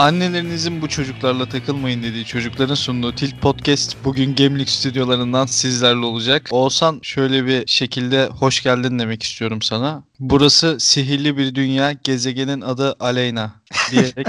Annelerinizin bu çocuklarla takılmayın dediği çocukların sunduğu Tilk Podcast bugün Gemlik Stüdyolarından sizlerle olacak. Oğuzhan, şöyle bir şekilde hoş geldin demek istiyorum sana. Burası sihirli bir dünya, gezegenin adı Aleyna diyerek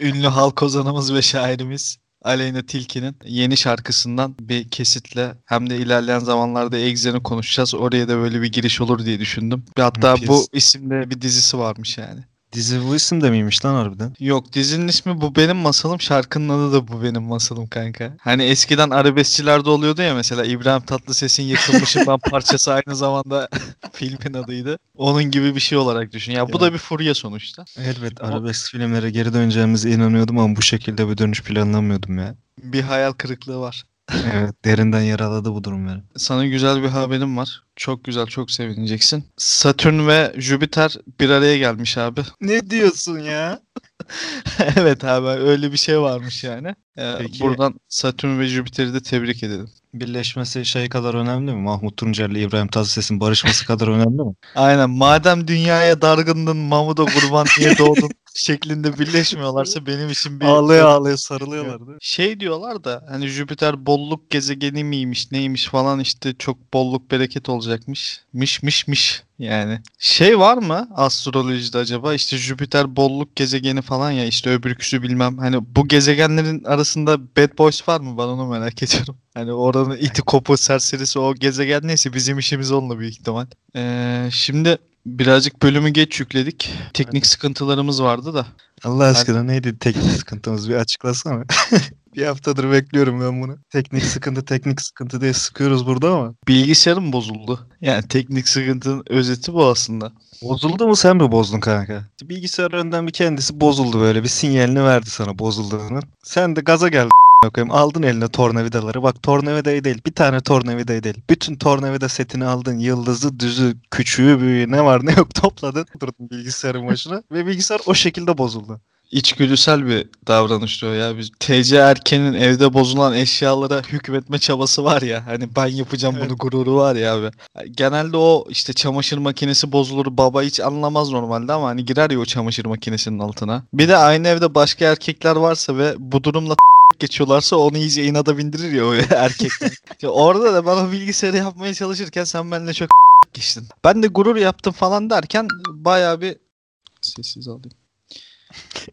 ünlü halk ozanımız ve şairimiz Aleyna Tilki'nin yeni şarkısından bir kesitle hem de ilerleyen zamanlarda Exxen'i konuşacağız. Oraya da böyle bir giriş olur diye düşündüm. Hatta bu isimde bir dizisi varmış yani. Dizi bu isim de miymiş lan harbiden? Yok, dizinin ismi Bu Benim Masalım, şarkının adı da Bu Benim Masalım kanka. Hani eskiden arabeskçilerde oluyordu ya mesela, İbrahim Tatlıses'in Yıkılmışımdan parçası aynı zamanda filmin adıydı. Onun gibi bir şey olarak düşün. Ya bu da bir furya sonuçta. Elbet arabesk filmlere geri döneceğimize inanıyordum ama bu şekilde bir dönüş planlamıyordum ya. Bir hayal kırıklığı var. Evet, derinden yaraladı bu durum beni. Sana güzel bir haberim var. Çok güzel, çok sevineceksin. Satürn ve Jüpiter bir araya gelmiş abi. Ne diyorsun ya? Evet abi, öyle bir şey varmış yani. Buradan Satürn ve Jüpiter'i de tebrik edelim. Birleşmesi kadar önemli mi? Mahmut Turcay ile İbrahim Tatlıses'in barışması kadar önemli mi? Aynen. Madem dünyaya dargındın, Mahmut'a kurban diye doğdun şeklinde birleşmiyorlarsa benim için bir... Ağlaya ağlaya sarılıyorlar değil mi? Şey diyorlar da hani Jüpiter bolluk gezegeni miymiş neymiş falan, işte çok bolluk bereket olacakmış. Miş. Yani şey var mı astrolojide acaba, işte Jüpiter bolluk gezegeni falan ya, işte öbürküsü bilmem, hani bu gezegenlerin arasında bad boys var mı, ben onu merak ediyorum. Hani oranın iti kopu serserisi o gezegen neyse bizim işimiz onunla büyük ihtimal. Şimdi birazcık bölümü geç yükledik. Teknik sıkıntılarımız vardı da. Allah aşkına neydi teknik sıkıntımız, bir açıklasana. Bir haftadır bekliyorum ben bunu. Teknik sıkıntı diye sıkıyoruz burada ama. Bilgisayarım bozuldu. Yani teknik sıkıntının özeti bu aslında. Bozuldu mu, sen mi bozdun kanka? Bilgisayar önden bir kendisi bozuldu, böyle bir sinyalini verdi sana bozulduğunu. Sen de gaza geldin. Aldın eline tornavidaları. Bak, tornavidayı değil, bir tane tornavidayı değil, bütün tornavida setini aldın. Yıldızı, düzü, küçüğü, büyüğü, ne var ne yok topladın. Durdun bilgisayarın başına ve bilgisayar o şekilde bozuldu. İçgüdüsel bir davranış diyor ya. Biz TC Erken'in evde bozulan eşyalara hükmetme çabası var ya. Hani ben yapacağım bunu gururu var ya abi. Genelde o işte çamaşır makinesi bozulur, baba hiç anlamaz normalde ama hani girer ya o çamaşır makinesinin altına. Bir de aynı evde başka erkekler varsa ve bu durumla geçiyorlarsa onu iyice inada bindirir ya o erkekler. Orada da ben o bilgisayarı yapmaya çalışırken sen benimle çok geçtin. Ben de gurur yaptım falan derken bayağı bir sessiz alayım.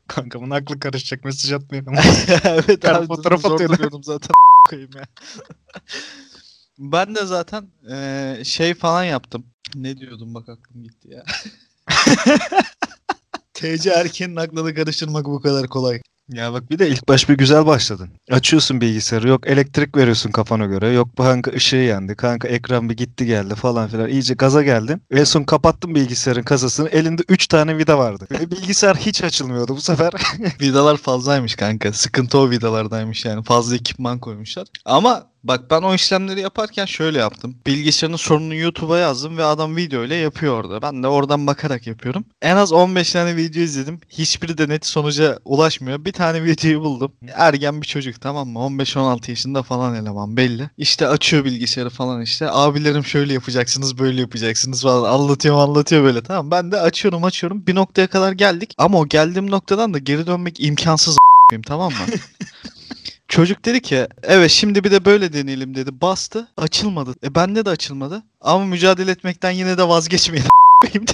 Kankamın aklı karışacak, mesaj atmıyor ama. Evet abi, fotoğraf atıyordum zaten ya. Ben de zaten şey falan yaptım. Ne diyordum bak, aklım gitti ya. TC Erken'in aklını karıştırmak bu kadar kolay. Ya bak, bir de ilk baş bir güzel başladın. Açıyorsun bilgisayarı, yok elektrik veriyorsun kafana göre, yok kanka ışığı yendi, kanka ekran bir gitti geldi falan filan, iyice gaza geldin. En son kapattın bilgisayarın kasasını, elinde 3 tane vida vardı. Ve bilgisayar hiç açılmıyordu bu sefer. Vidalar fazlaymış kanka, sıkıntı o vidalardaymış yani, fazla ekipman koymuşlar. Ama bak, ben o işlemleri yaparken şöyle yaptım. Bilgisayarın sorununu YouTube'a yazdım ve adam video ile yapıyor orada. Ben de oradan bakarak yapıyorum. En az 15 tane video izledim. Hiçbiri de net sonuca ulaşmıyor. Bir tane videoyu buldum. Ergen bir çocuk, tamam mı? 15-16 yaşında falan eleman belli. İşte açıyor bilgisayarı falan işte. Abilerim şöyle yapacaksınız, böyle yapacaksınız falan. Anlatıyor böyle, tamam. Ben de açıyorum. Bir noktaya kadar geldik. Ama o geldiğim noktadan da geri dönmek imkansız, tamam mı? Çocuk dedi ki evet şimdi bir de böyle deneyelim dedi. Bastı, açılmadı. Bende de açılmadı. Ama mücadele etmekten yine de vazgeçmeyin dedi.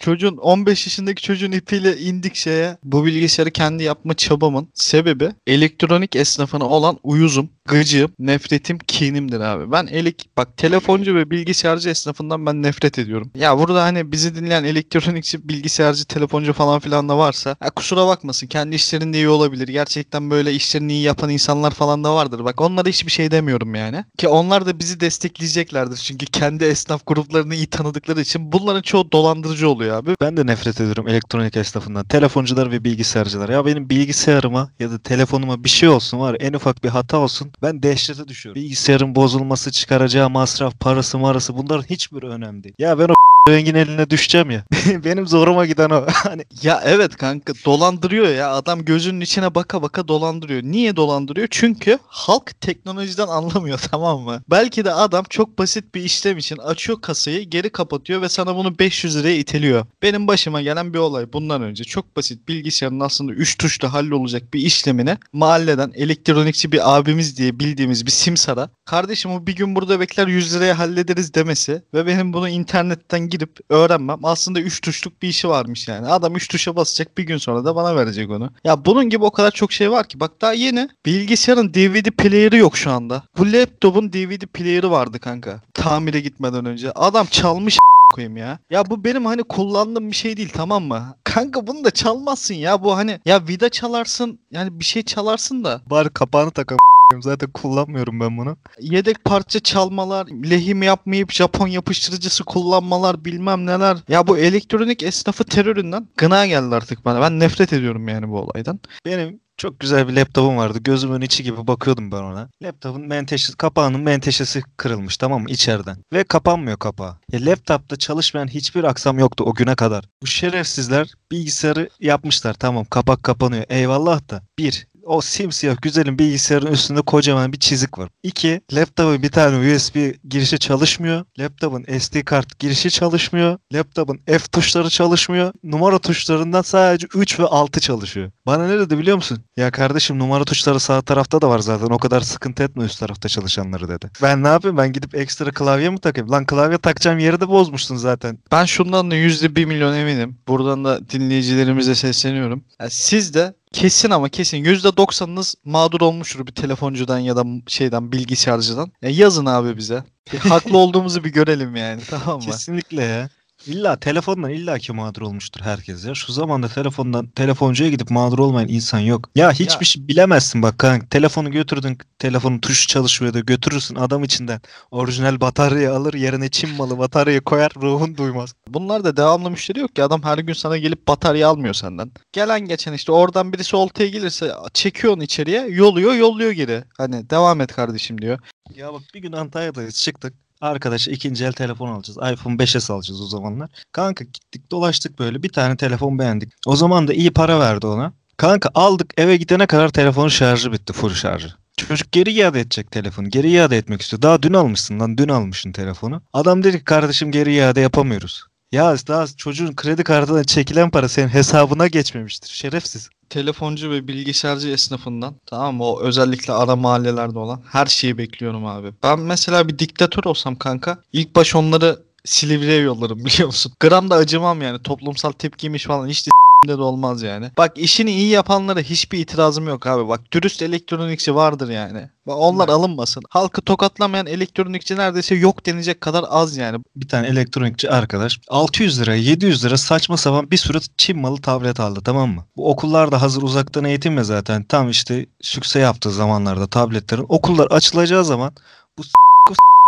Çocuğun, 15 yaşındaki çocuğun ipiyle indik şeye. Bu bilgisayarı kendi yapma çabamın sebebi elektronik esnafına olan uyuzum, gıcığım, nefretim, kinimdir abi. Ben bak telefoncu ve bilgisayarcı esnafından ben nefret ediyorum. Ya burada hani bizi dinleyen elektronikçi, bilgisayarcı, telefoncu falan filan da varsa kusura bakmasın, kendi işlerinde iyi olabilir. Gerçekten böyle işlerini iyi yapan insanlar falan da vardır. Bak onlara hiçbir şey demiyorum yani. Ki onlar da bizi destekleyeceklerdir. Çünkü kendi esnaf gruplarını iyi tanıdıkları için bunların çoğu dolandırıcı oluyor abi. Ben de nefret ediyorum elektronik esnafından. Telefoncular ve bilgisayarcılar. Ya benim bilgisayarıma ya da telefonuma bir şey olsun var, en ufak bir hata olsun, ben dehşete düşüyorum. Bilgisayarın bozulması, çıkaracağı masraf, parası marası, bunların hiçbiri önemli değil. Ya ben o rengin eline düşeceğim ya. Benim zoruma giden o. Hani ya evet kanka, dolandırıyor ya. Adam gözünün içine baka baka dolandırıyor. Niye dolandırıyor? Çünkü halk teknolojiden anlamıyor, tamam mı? Belki de adam çok basit bir işlem için açıyor kasayı, geri kapatıyor ve sana bunu 500 liraya iteliyor. Benim başıma gelen bir olay bundan önce. Çok basit, bilgisayarın aslında 3 tuşla hallolacak bir işlemini mahalleden elektronikçi bir abimiz diye bildiğimiz bir simsara, kardeşim o bir gün burada bekler 100 liraya hallederiz demesi ve benim bunu internetten gidip öğrenmem, aslında 3 tuşluk bir işi varmış yani. Adam 3 tuşa basacak, bir gün sonra da bana verecek onu. Ya bunun gibi o kadar çok şey var ki. Bak daha yeni bilgisayarın DVD player'ı yok şu anda. Bu laptopun DVD player'ı vardı kanka, tamire gitmeden önce. Adam çalmış koyayım ya. Ya bu benim hani kullandığım bir şey değil, tamam mı? Kanka bunu da çalmazsın ya. Bu hani ya vida çalarsın yani, bir şey çalarsın da. Bari kapağını takalım. Zaten kullanmıyorum ben bunu. Yedek parça çalmalar, lehim yapmayıp Japon yapıştırıcısı kullanmalar, bilmem neler. Ya bu elektronik esnafı teröründen gına geldi artık bana. Ben nefret ediyorum yani bu olaydan. Benim çok güzel bir laptopum vardı. Gözümün içi gibi bakıyordum ben ona. Laptopun menteşesi, kapağının menteşesi kırılmış, tamam mı, içeriden. Ve kapanmıyor kapağı. Ya laptopta çalışmayan hiçbir aksam yoktu o güne kadar. Bu şerefsizler bilgisayarı yapmışlar, tamam, kapak kapanıyor. Eyvallah da. Bir, o simsiyah güzelim bilgisayarın üstünde kocaman bir çizik var. İki, laptopun bir tane USB girişi çalışmıyor. Laptopun SD kart girişi çalışmıyor. Laptopun F tuşları çalışmıyor. Numara tuşlarından sadece 3 ve 6 çalışıyor. Bana ne dedi biliyor musun? Ya kardeşim numara tuşları sağ tarafta da var zaten. O kadar sıkıntı etme üst tarafta çalışanları dedi. Ben ne yapayım? Ben gidip ekstra klavye mi takayım? Lan klavye takacağım yeri de bozmuştun zaten. Ben şundan da %1 milyon eminim. Buradan da dinleyicilerimize sesleniyorum. Yani siz de kesin ama kesin %90'ınız mağdur olmuştur bir telefoncudan ya da şeyden, bilgisayarcıdan. Ya yazın abi bize. Haklı olduğumuzu bir görelim yani, tamam mı? Kesinlikle ya. İlla telefondan illaki mağdur olmuştur herkes ya. Şu zamanda telefondan telefoncuya gidip mağdur olmayan insan yok. Ya hiçbir şey bilemezsin bak kanka. Telefonu götürdün, telefonun tuşu çalışmıyor da götürürsün, adam içinden orijinal bataryayı alır, yerine Çin malı bataryayı koyar, ruhun duymaz. Bunlar da devamlı müşteri yok ki, adam her gün sana gelip batarya almıyor senden. Gelen geçen işte oradan birisi oltaya gelirse çekiyor onu içeriye, yolluyor geri. Hani devam et kardeşim diyor. Ya bak bir gün Antalya'dayız, çıktık. Arkadaş ikinci el telefon alacağız. iPhone 5S alacağız o zamanlar. Kanka gittik dolaştık böyle. Bir tane telefon beğendik. O zaman da iyi para verdi ona. Kanka aldık, eve gidene kadar telefonun şarjı bitti. Full şarjı. Çocuk geri iade edecek telefonu. Geri iade etmek istiyor. Daha dün almışsın lan. Dün almışsın telefonu. Adam dedi ki kardeşim geri iade yapamıyoruz. Ya daha çocuğun kredi kartına çekilen para senin hesabına geçmemiştir. Şerefsiz. Telefoncu ve bilgisayarcı esnafından, tamam mı, o özellikle ara mahallelerde olan her şeyi bekliyorum abi. Ben mesela bir diktatör olsam kanka, ilk baş onları Silivri'ye yollarım, biliyor musun? Gram da acımam yani, toplumsal tepkiymiş falan hiç de olmaz yani. Bak işini iyi yapanlara hiçbir itirazım yok abi. Bak dürüst elektronikçi vardır yani. Onlar alınmasın. Halkı tokatlamayan elektronikçi neredeyse yok denecek kadar az yani. Bir tane elektronikçi arkadaş 600 lira 700 lira saçma sapan bir sürü Çin malı tablet aldı, tamam mı? Bu okullarda hazır uzaktan eğitimle zaten tam işte sükse yaptığı zamanlarda tabletlerin okullar açılacağı zaman bu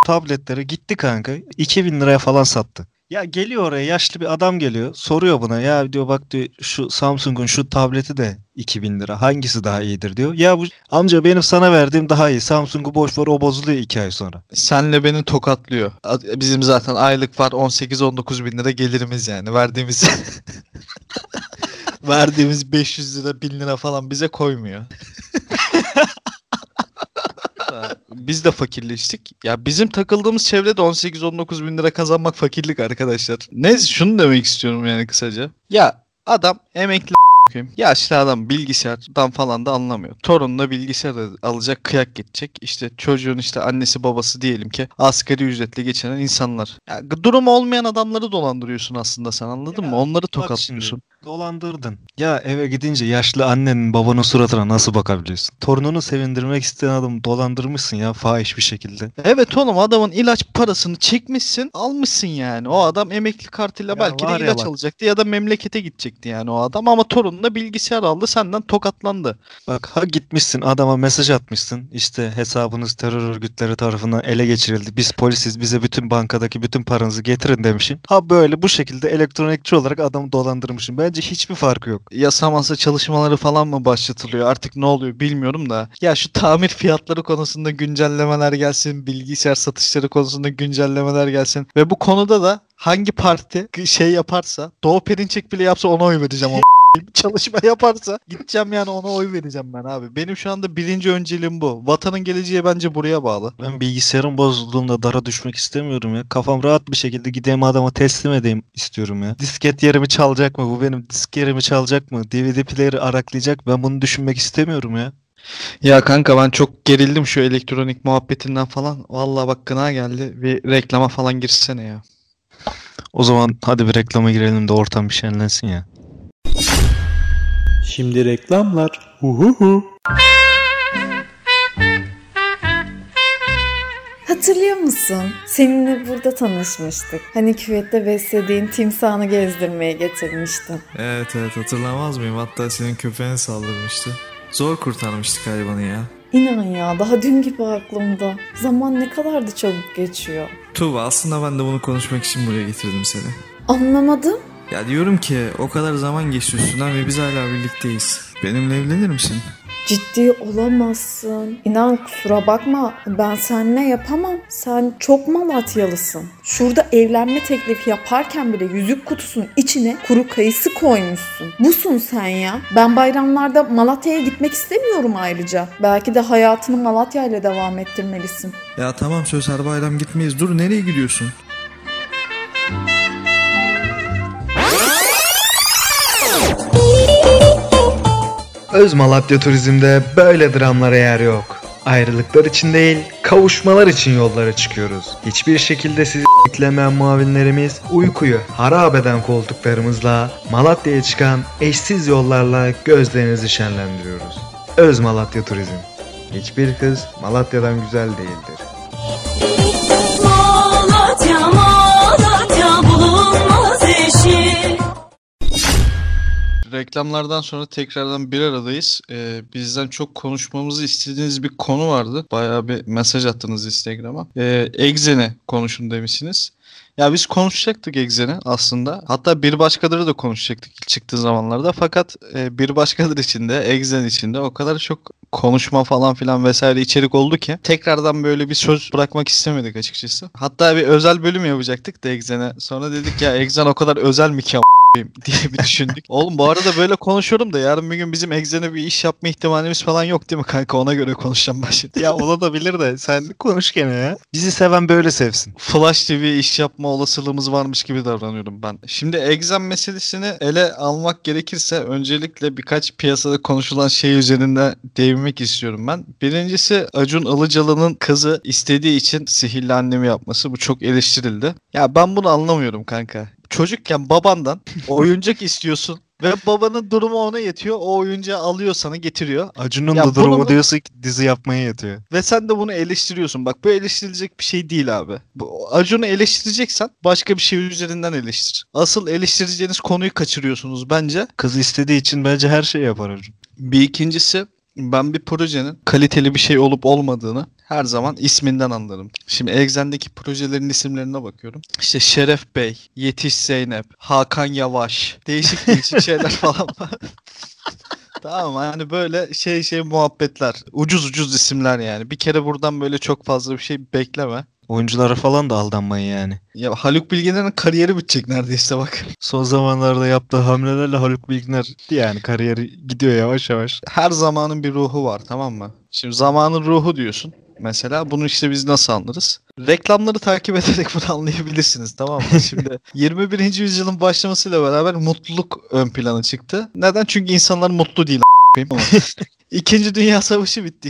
tabletlere gitti kanka 2000 liraya falan sattı. Ya geliyor oraya yaşlı bir adam geliyor, soruyor buna, ya diyor bak diyor şu Samsung'un şu tableti de 2000 lira hangisi daha iyidir diyor. Ya bu amca benim sana verdiğim daha iyi, Samsung'u boş ver, o bozuluyor 2 ay sonra. Senle beni tokatlıyor. Bizim zaten aylık var 18-19 bin lira gelirimiz yani, verdiğimiz verdiğimiz 500 lira 1000 lira falan bize koymuyor. Biz de fakirleştik. Ya bizim takıldığımız çevrede 18-19 bin lira kazanmak fakirlik arkadaşlar. Neyse şunu demek istiyorum yani kısaca. Ya adam emekli ya işte adam bilgisayardan falan da anlamıyor. Torununa bilgisayar alacak, kıyak geçecek. İşte çocuğun işte annesi babası diyelim ki asgari ücretle geçinen insanlar. Ya durumu olmayan adamları dolandırıyorsun aslında sen, anladın ya, mı? Onları tokatlıyorsun. Dolandırdın. Ya eve gidince yaşlı annenin babanın suratına nasıl bakabiliyorsun? Torununu sevindirmek isteyen adamı dolandırmışsın ya fahiş bir şekilde. Evet oğlum, adamın ilaç parasını çekmişsin, almışsın yani. O adam emekli kartıyla ya belki de ilaç alacaktı ya da memlekete gidecekti yani o adam, ama torununa bilgisayar aldı, senden tokatlandı. Bak ha gitmişsin adama mesaj atmışsın. İşte hesabınız terör örgütleri tarafından ele geçirildi. Biz polisiz, bize bütün bankadaki bütün paranızı getirin demişsin. Ha böyle bu şekilde elektronikçi olarak adamı dolandırmışsın. Bence hiçbir farkı yok. Yasamasa çalışmaları falan mı başlatılıyor? Artık ne oluyor bilmiyorum da. Ya şu tamir fiyatları konusunda güncellemeler gelsin. Bilgisayar satışları konusunda güncellemeler gelsin. Ve bu konuda da hangi parti şey yaparsa, Doğu Perinçek bile yapsa ona oy vereceğim ama. Çalışma yaparsa gideceğim yani, ona oy vereceğim ben abi. Benim şu anda birinci önceliğim bu. Vatanın geleceği bence buraya bağlı. Ben bilgisayarım bozulduğunda dara düşmek istemiyorum ya. Kafam rahat bir şekilde gideyim, adama teslim edeyim istiyorum ya. Disket yerimi çalacak mı? Bu benim disk yerimi çalacak mı? DVD player'ı araklayacak mı? Ben bunu düşünmek istemiyorum ya. Ya kanka ben çok gerildim şu elektronik muhabbetinden falan. Vallahi bak gına geldi. Bir reklama falan girsene ya. O zaman hadi bir reklama girelim de ortam bir şenlensin ya. Şimdi reklamlar. Huhuhu. Hatırlıyor musun? Seninle burada tanışmıştık. Hani küvette beslediğin timsahını gezdirmeye getirmiştin. Evet, hatırlamaz mıyım? Hatta senin köpeğini saldırmıştı. Zor kurtarmıştık hayvanı ya. İnan ya, daha dün gibi aklımda. Zaman ne kadar da çabuk geçiyor. Tuğba, aslında ben de bunu konuşmak için buraya getirdim seni. Anlamadım. Ya diyorum ki o kadar zaman geçti üstünden ve biz hala birlikteyiz. Benimle evlenir misin? Ciddi olamazsın. İnan kusura bakma, ben seninle yapamam. Sen çok Malatyalısın. Şurada evlenme teklifi yaparken bile yüzük kutusunun içine kuru kayısı koymuşsun. Busun sen ya. Ben bayramlarda Malatya'ya gitmek istemiyorum ayrıca. Belki de hayatını Malatya ile devam ettirmelisin. Ya tamam söz, her bayram gitmeyiz. Dur, nereye gidiyorsun? Öz Malatya Turizm'de böyle dramlara yer yok. Ayrılıklar için değil, kavuşmalar için yollara çıkıyoruz. Hiçbir şekilde sizi s**lemeyen muavinlerimiz uykuyu harap eden koltuklarımızla Malatya'ya çıkan eşsiz yollarla gözlerinizi şenlendiriyoruz. Öz Malatya Turizm. Hiçbir kız Malatya'dan güzel değildir. Malatya, Malatya bulunmaz eşi. Reklamlardan sonra tekrardan bir aradayız. Bizden çok konuşmamızı istediğiniz bir konu vardı. Bayağı bir mesaj attınız Instagram'a. Exxen'i konuşun demişsiniz. Ya biz konuşacaktık Exxen'i aslında. Hatta Bir Başkaları da konuşacaktık çıktığı zamanlarda. Fakat Bir Başkaları içinde, Exxen içinde o kadar çok konuşma falan filan vesaire içerik oldu ki tekrardan böyle bir söz bırakmak istemedik açıkçası. Hatta bir özel bölüm yapacaktık da Exxen'e. Sonra dedik ya Exxen o kadar özel mi ki diye bir düşündük. Oğlum bu arada böyle konuşuyorum da yarın bir gün bizim Exxen'e bir iş yapma ihtimalimiz falan yok değil mi kanka? Ona göre konuşacağım ben şimdi. Ya ona da bilir de sen konuş gene ya. Bizi seven böyle sevsin. Flash TV iş yapma olasılığımız varmış gibi davranıyorum ben. Şimdi Exxen meselesini ele almak gerekirse öncelikle birkaç piyasada konuşulan şey üzerinde değinmek istiyorum ben. Birincisi Acun Ilıcalı'nın kızı istediği için sihirli annemi yapması. Bu çok eleştirildi. Ya ben bunu anlamıyorum kanka. Çocukken babandan oyuncak istiyorsun ve babanın durumu ona yetiyor. O oyuncağı alıyor sana, getiriyor. Acun'un ya da durumu bunu... diyorsa dizi yapmaya yetiyor. Ve sen de bunu eleştiriyorsun. Bak bu eleştirilecek bir şey değil abi. Acun'u eleştireceksen başka bir şey üzerinden eleştir. Asıl eleştireceğiniz konuyu kaçırıyorsunuz bence. Kız istediği için bence her şeyi yapar Acun. Bir ikincisi, ben bir projenin kaliteli bir şey olup olmadığını her zaman isminden anlarım. Şimdi Exxen'deki projelerin isimlerine bakıyorum. İşte Şeref Bey, Yetiş Zeynep, Hakan Yavaş, değişik şeyler falan var. Tamam hani böyle şey muhabbetler, ucuz isimler yani. Bir kere buradan böyle çok fazla bir şey bekleme. Oyunculara falan da aldanmayın yani. Ya Haluk Bilginer'in kariyeri bitecek neredeyse bak. Son zamanlarda yaptığı hamlelerle Haluk Bilginer yani kariyeri gidiyor yavaş yavaş. Her zamanın bir ruhu var, tamam mı? Şimdi zamanın ruhu diyorsun. Mesela bunu işte biz nasıl anlarız? Reklamları takip ederek bunu anlayabilirsiniz, tamam mı? Şimdi 21. yüzyılın başlamasıyla beraber mutluluk ön plana çıktı. Neden? Çünkü insanlar mutlu değil. İkinci Dünya Savaşı bitti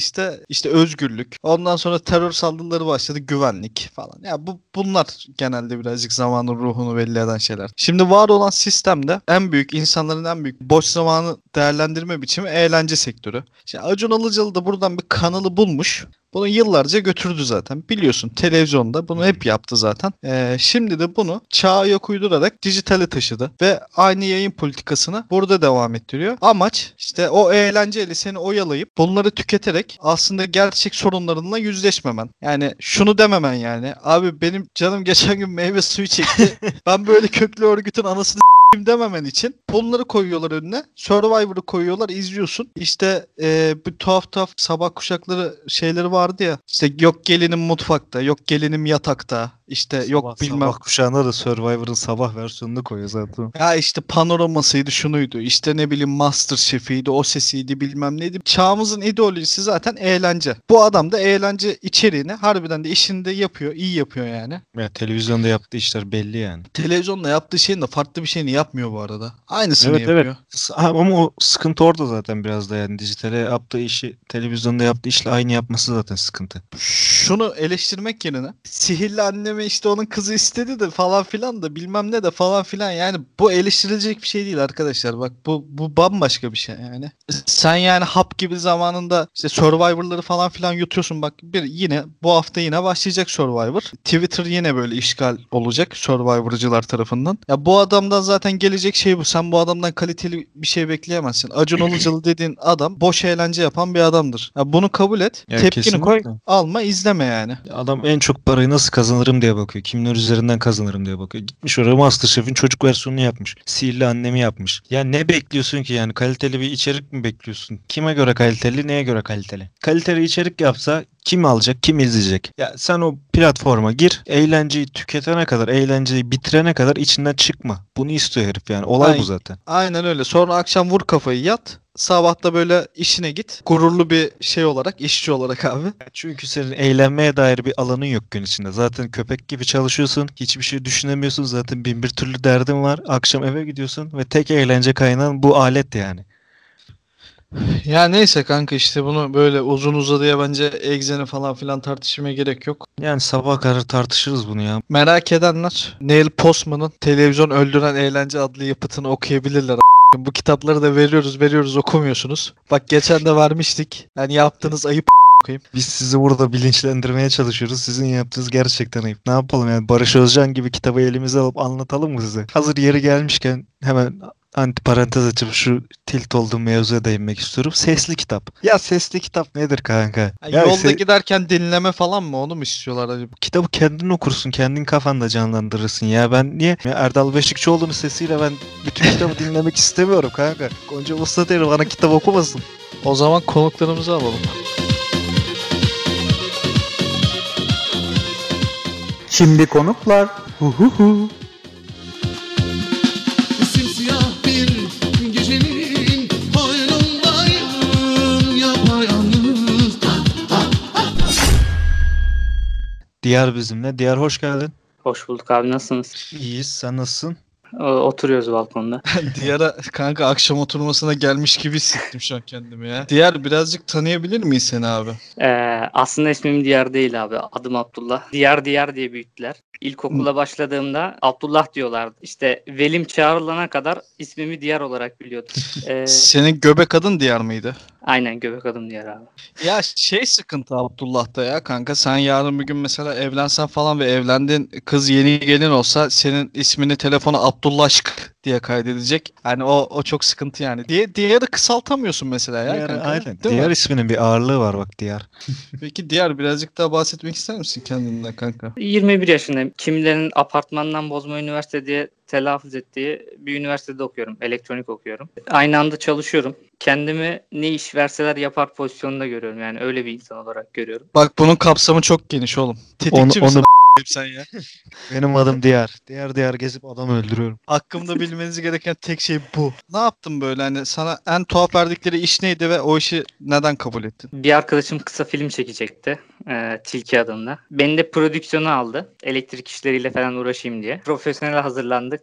işte özgürlük. Ondan sonra terör saldırıları başladı, güvenlik falan. Ya bunlar genelde birazcık zamanın ruhunu belli eden şeyler. Şimdi var olan sistemde en büyük, insanların en büyük boş zamanı değerlendirme biçimi eğlence sektörü. İşte Acun Ilıcalı da buradan bir kanalı bulmuş. Bunu yıllarca götürdü zaten. Biliyorsun televizyonda bunu hep yaptı zaten. Şimdi de bunu çağa yok uydurarak dijitale taşıdı. Ve aynı yayın politikasını burada devam ettiriyor. Amaç işte o eğlenceyle seni oyalayıp bunları tüketerek aslında gerçek sorunlarınla yüzleşmemen. Yani şunu dememen yani. Abi benim canım geçen gün meyve suyu çekti. Ben böyle köklü örgütün anasını dememen için bunları koyuyorlar önüne. Survivor'ı koyuyorlar, izliyorsun. İşte bu tuhaf sabah kuşakları şeyleri vardı ya. İşte yok gelinim mutfakta, yok gelinim yatakta. İşte sabah, yok bilmem. Sabah kuşağına da Survivor'ın sabah versiyonunu koyuyor zaten. Ya işte panoramasıydı, şunuydu. İşte ne bileyim MasterChef'iydi, o sesiydi, bilmem neydi. Çağımızın ideolojisi zaten eğlence. Bu adam da eğlence içeriğini harbiden de işinde yapıyor. İyi yapıyor yani. Ya televizyonda yaptığı işler belli yani. Televizyonda yaptığı şeyin de farklı bir şeyini yapmıyor bu arada. Aynısını yapıyor. Evet. Ama o sıkıntı orada zaten biraz da yani. Dijitale yaptığı işi televizyonda yaptığı işle aynı yapması zaten sıkıntı. Şunu eleştirmek yerine sihirli annem işte onun kızı istedi de falan filan da bilmem ne de falan filan, yani bu eleştirilecek bir şey değil arkadaşlar. Bak bu bambaşka bir şey yani. Sen yani hap gibi zamanında işte Survivor'ları falan filan yutuyorsun. Bak bir yine bu hafta yine başlayacak Survivor. Twitter yine böyle işgal olacak Survivor'cılar tarafından. Ya bu adamdan zaten gelecek şey bu. Sen bu adamdan kaliteli bir şey bekleyemezsin. Acun Ilıcalı dediğin adam boş eğlence yapan bir adamdır. Ya bunu kabul et. Yani tepkini kesinlikle koy. Alma, izleme yani. Adam en çok parayı nasıl kazanırım diye bakıyor. Kimler üzerinden kazanırım diye bakıyor. Gitmiş oraya MasterChef'in çocuk versiyonunu yapmış. Sihirli annemi yapmış. Ya ne bekliyorsun ki yani? Kaliteli bir içerik mi bekliyorsun? Kime göre kaliteli, neye göre kaliteli? Kaliteli içerik yapsa kim alacak, kim izleyecek? Ya sen o platforma gir, eğlenceyi tüketene kadar, eğlenceyi bitirene kadar içinden çıkma. Bunu istiyor herif yani. Olay bu zaten. Aynen öyle. Sonra akşam vur kafayı yat. Sabah da böyle işine git. Gururlu bir şey olarak, işçi olarak abi. Çünkü senin eğlenmeye dair bir alanın yok gün içinde. Zaten köpek gibi çalışıyorsun. Hiçbir şey düşünemiyorsun. Zaten bin bir türlü derdin var. Akşam eve gidiyorsun ve tek eğlence kaynağın bu alet yani. Ya neyse kanka, işte bunu böyle uzun uzadıya bence Exxen'i falan filan tartışmaya gerek yok. Yani sabah kadar tartışırız bunu ya. Merak edenler Neil Postman'ın Televizyon Öldüren Eğlence adlı yapıtını okuyabilirler. Bu kitapları da veriyoruz okumuyorsunuz. Bak geçen de vermiştik. Yani yaptığınız ayıp okuyayım. Biz sizi burada bilinçlendirmeye çalışıyoruz. Sizin yaptığınız gerçekten ayıp. Ne yapalım yani, Barış Özcan gibi kitabı elimize alıp anlatalım mı size? Hazır yeri gelmişken hemen antiparantez açıp şu tilt olduğum mevzuya değinmek istiyorum. Sesli kitap. Ya sesli kitap nedir kanka? Ya yolda giderken dinleme falan mı? Onu mu istiyorlar acaba? Kitabı kendin okursun. Kendin kafanda canlandırırsın ya. Ben niye? Ya Erdal Beşikçoğlu'nun sesiyle ben bütün kitabı dinlemek istemiyorum kanka. Gonca Usta derim bana kitap okumasın. O zaman konuklarımızı alalım. Şimdi konuklar. Huhuhu. Diyar bizimle. Diyar hoş geldin. Hoş bulduk abi, nasılsınız? İyiyiz, sen nasılsın? Oturuyoruz balkonda. Diyar'a kanka akşam oturmasına gelmiş gibi hissettim şu an kendimi ya. Diyar, birazcık tanıyabilir miyiz seni abi? Aslında ismim Diyar değil abi. Adım Abdullah. Diyar diye büyüttüler. İlkokula başladığımda Abdullah diyorlardı. İşte velim çağrılana kadar ismimi Diyar olarak biliyordum. Senin göbek adın Diyar mıydı? Aynen, göbek adım Diyar abi. Ya şey sıkıntı Abdullah'ta ya kanka. Sen yarın bir gün mesela evlensen falan ve evlendiğin kız yeni gelin olsa senin ismini telefona Abdullah Aşk diye kaydedecek. Yani o çok sıkıntı yani. Diyar'ı kısaltamıyorsun mesela ya. Diyar, kanka, aynen. Diyar isminin bir ağırlığı var bak Diyar. Peki Diyar, birazcık daha bahsetmek ister misin kendinden kanka? 21 yaşındayım. Kimilerin apartmandan bozma üniversite diye telaffuz ettiği bir üniversitede okuyorum. Elektronik okuyorum. Aynı anda çalışıyorum. Kendimi ne iş verseler yapar pozisyonunda görüyorum. Yani öyle bir insan olarak görüyorum. Bak bunun kapsamı çok geniş oğlum. Tetikçi misin? Sen ya. Benim adım Diyar. Diyar gezip adam öldürüyorum. Hakkımda bilmeniz gereken tek şey bu. Ne yaptın böyle? Hani sana en tuhaf verdikleri iş neydi ve o işi neden kabul ettin? Bir arkadaşım kısa film çekecekti. Tilki adında. Beni de prodüksiyona aldı. Elektrik işleriyle falan uğraşayım diye. Profesyonel hazırlandık.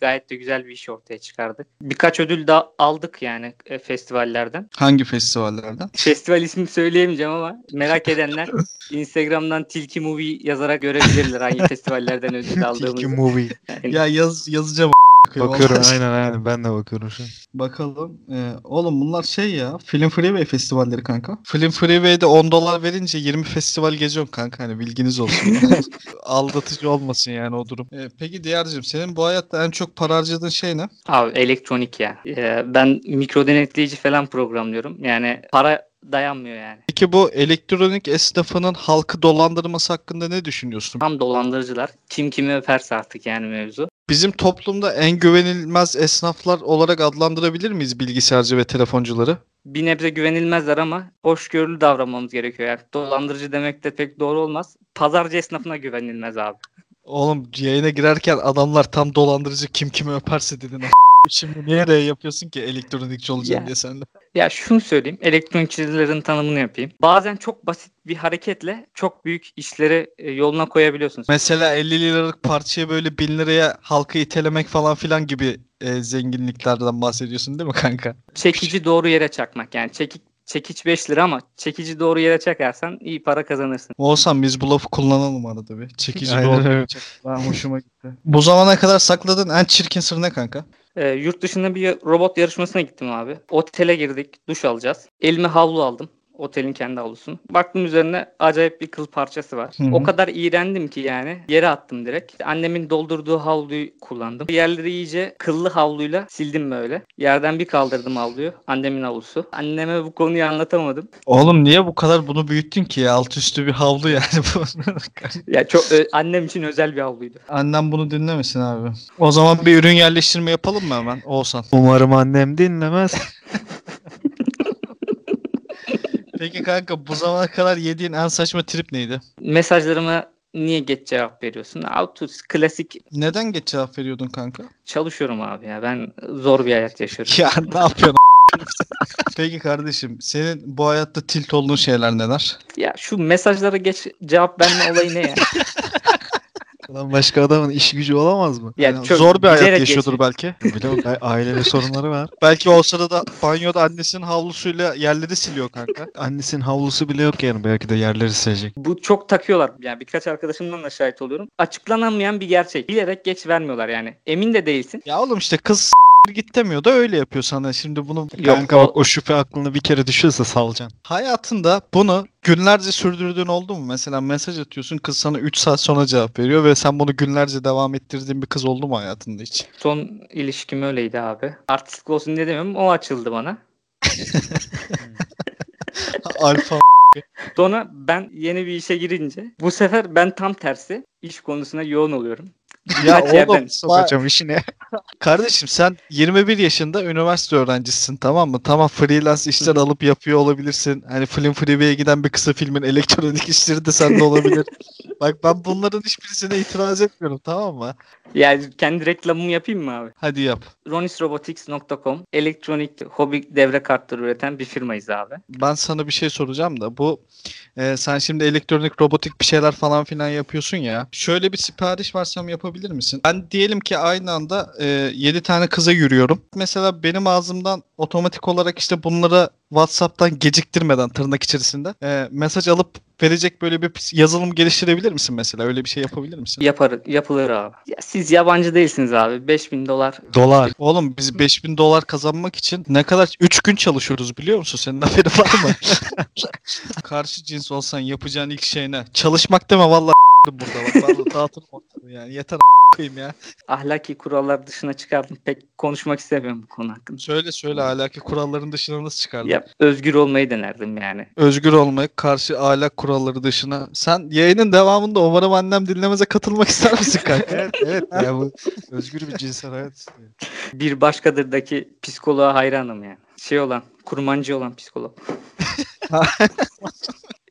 Gayet de güzel bir iş ortaya çıkardık. Birkaç ödül daha aldık yani festivallerden. Hangi festivallerden? Festival ismi söyleyemeyeceğim ama merak edenler Instagram'dan Tilki Movie yazarak görebilirler hangi festivallerden ödül aldığımızı. Tilki Movie. Yani... Ya yazacağım. Bakıyorum aynen ben de bakıyorum şu an. Bakalım. Oğlum bunlar şey ya, Film Freeway festivalleri kanka. Film Freeway'de $10 verince 20 festival geziyorum kanka, hani bilginiz olsun. Aldatıcı olmasın yani o durum. Peki Diyar'cığım, senin bu hayatta en çok para harcadığın şey ne? Abi elektronik ya. Ben mikro denetleyici falan programlıyorum. Yani para dayanmıyor yani. Peki bu elektronik esnafının halkı dolandırması hakkında ne düşünüyorsun? Tam dolandırıcılar. Kim kimi öperse artık yani mevzu. Bizim toplumda en güvenilmez esnaflar olarak adlandırabilir miyiz bilgisayarcı ve telefoncuları? Bir nebze güvenilmezler ama hoşgörülü davranmamız gerekiyor. Yani dolandırıcı demek de pek doğru olmaz. Pazarcı esnafına güvenilmez abi. Oğlum yayına girerken adamlar tam dolandırıcı kim kimi öperse dedin. Şimdi niye yapıyorsun ki elektronikçi olacağım diye sen de? Ya şunu söyleyeyim, elektronikçilerin tanımını yapayım. Bazen çok basit bir hareketle çok büyük işleri yoluna koyabiliyorsunuz. Mesela 50 liralık parçaya böyle 1000 liraya halkı itelemek falan filan gibi zenginliklerden bahsediyorsun değil mi kanka? Çekici doğru yere çakmak yani. Çekiç 5 lira ama çekici doğru yere çakarsan iyi para kazanırsın. Oğuzhan biz bu lafı kullanalım arada bir. Çekici doğru yere çak. Ben hoşuma gitti. Bu zamana kadar sakladığın en çirkin sır ne kanka? Yurt dışında bir robot yarışmasına gittim abi. Otele girdik, duş alacağız. Elime havlu aldım. Otelin kendi havlusunu. Baktım üzerine acayip bir kıl parçası var. Hı-hı. O kadar iğrendim ki yani. Yere attım direkt. Annemin doldurduğu havluyu kullandım. Yerleri iyice kıllı havluyla sildim böyle. Yerden bir kaldırdım havluyu. Annemin havlusu. Anneme bu konuyu anlatamadım. Oğlum niye bu kadar bunu büyüttün ki ya? Alt üstü bir havlu yani. Ya çok annem için özel bir havluydu. Annem bunu dinlemesin abi. O zaman bir ürün yerleştirme yapalım mı hemen? Oğuzhan. Umarım annem dinlemez. Peki kanka bu zamana kadar yediğin en saçma trip neydi? Mesajlarıma niye geç cevap veriyorsun? Autos klasik. Neden geç cevap veriyordun kanka? Çalışıyorum abi ya. Ben zor bir hayat yaşıyorum. Ya ne yapıyorsun? Peki kardeşim senin bu hayatta tilt olduğun şeyler neler? Ya şu mesajlara geç cevap verme olayı ne ya? Lan başka adamın iş gücü olamaz mı? Yani zor bir hayat yaşıyordur belki. Bilmiyorum, ailevi sorunları var. Belki o sırada banyoda annesinin havlusuyla yerleri siliyor kanka. Annesinin havlusu bile yok yani, belki de yerleri silecek. Bu çok takıyorlar. Yani birkaç arkadaşımdan da şahit oluyorum. Açıklanamayan bir gerçek. Bilerek geç vermiyorlar yani. Emin de değilsin. Ya oğlum işte kız git demiyor da öyle yapıyor sana. Şimdi bunu kanka bak, o şüphe aklına bir kere düşüyorsa salacaksın. Hayatında bunu günlerce sürdürdüğün oldu mu? Mesela mesaj atıyorsun, kız sana 3 saat sonra cevap veriyor ve sen bunu günlerce devam ettirdiğin bir kız oldu mu hayatında hiç? Son ilişkim öyleydi abi. Artistlik olsun diye demiyorum, o açıldı bana. Alfa. Sonra ben yeni bir işe girince bu sefer ben tam tersi iş konusuna yoğun oluyorum. Ya oğlum sokacağım işine. Kardeşim sen 21 yaşında üniversite öğrencisisin, tamam mı? Tamam, freelance işler alıp yapıyor olabilirsin. Hani Film Freeway'e giden bir kısa filmin elektronik işleri de sende olabilir. Bak ben bunların hiçbirisine itiraz etmiyorum, tamam mı? Yani kendi reklamımı yapayım mı abi? Hadi yap. Ronisrobotics.com elektronik hobi devre kartları üreten bir firmayız abi. Ben sana bir şey soracağım da bu sen şimdi elektronik robotik bir şeyler falan filan yapıyorsun ya. Şöyle bir sipariş versem yapabilir misin? Ben diyelim ki aynı anda 7 tane kıza yürüyorum. Mesela benim ağzımdan otomatik olarak işte bunlara WhatsApp'tan geciktirmeden tırnak içerisinde mesaj alıp verecek böyle bir yazılım geliştirebilir misin mesela? Öyle bir şey yapabilir misin? Yapılır abi. Ya siz yabancı değilsiniz abi. $5,000. Dolar. Oğlum biz $5,000 kazanmak için ne kadar 3 gün çalışıyoruz biliyor musun? Senin haberin var mı? Karşı cins olsan yapacağın ilk şey ne? Çalışmak deme vallahi burada bak. Vallahi dağıtırım ortamı yani. Yeter a**ayım ya. Ahlaki kurallar dışına çıkardım. Pek konuşmak istemiyorum bu konu hakkında. Söyle ahlaki kuralların dışına nasıl çıkardın? Ya özgür olmayı denerdim yani. Özgür olmayı karşı ahlak kuralları dışına. Sen yayının devamında umarım annem dinlemeze katılmak ister misin kanka? evet. Ya bu özgür bir cinsel hayat. Bir başkadırdaki psikoloğa hayranım yani. Şey olan, kurmancı olan psikolog.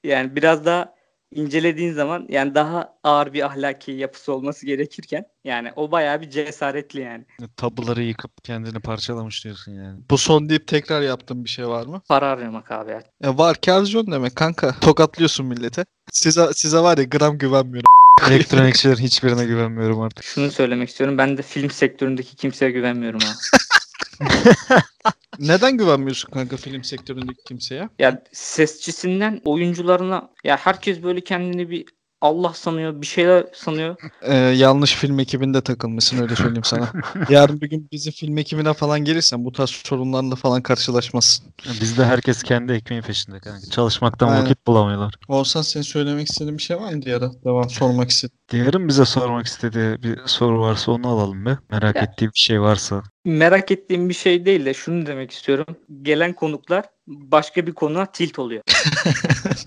Yani biraz daha incelediğin zaman yani daha ağır bir ahlaki yapısı olması gerekirken yani o bayağı bir cesaretli yani. Tabuları yıkıp kendini parçalamış diyorsun yani. Bu son deyip tekrar yaptığın bir şey var mı? Para aramak abi ya. Var ki arzyon demek kanka. Tokatlıyorsun millete. Size var ya gram güvenmiyorum. Elektronikçilerin hiçbirine güvenmiyorum artık. Şunu söylemek istiyorum. Ben de film sektöründeki kimseye güvenmiyorum abi. Neden güvenmiyorsun kanka film sektöründeki kimseye? Ya sesçisinden oyuncularına ya herkes böyle kendini bir Allah sanıyor, bir şeyler sanıyor. Yanlış film ekibinde takılmışsın öyle söyleyeyim sana. Yarın bir gün bizim film ekibine falan gelirsen bu tarz sorunlarla falan karşılaşmazsın. Bizde herkes kendi ekmeğin peşinde kanka. Çalışmaktan vakit bulamıyorlar. Olsan senin söylemek istediğin bir şey var mı Diyar'a? Devam sormak istedim. Diyar'ın bize sormak istediği bir soru varsa onu alalım be. Merak ettiği bir şey varsa. merak ettiğim bir şey değil de şunu demek istiyorum. Gelen konuklar başka bir konuya tilt oluyor.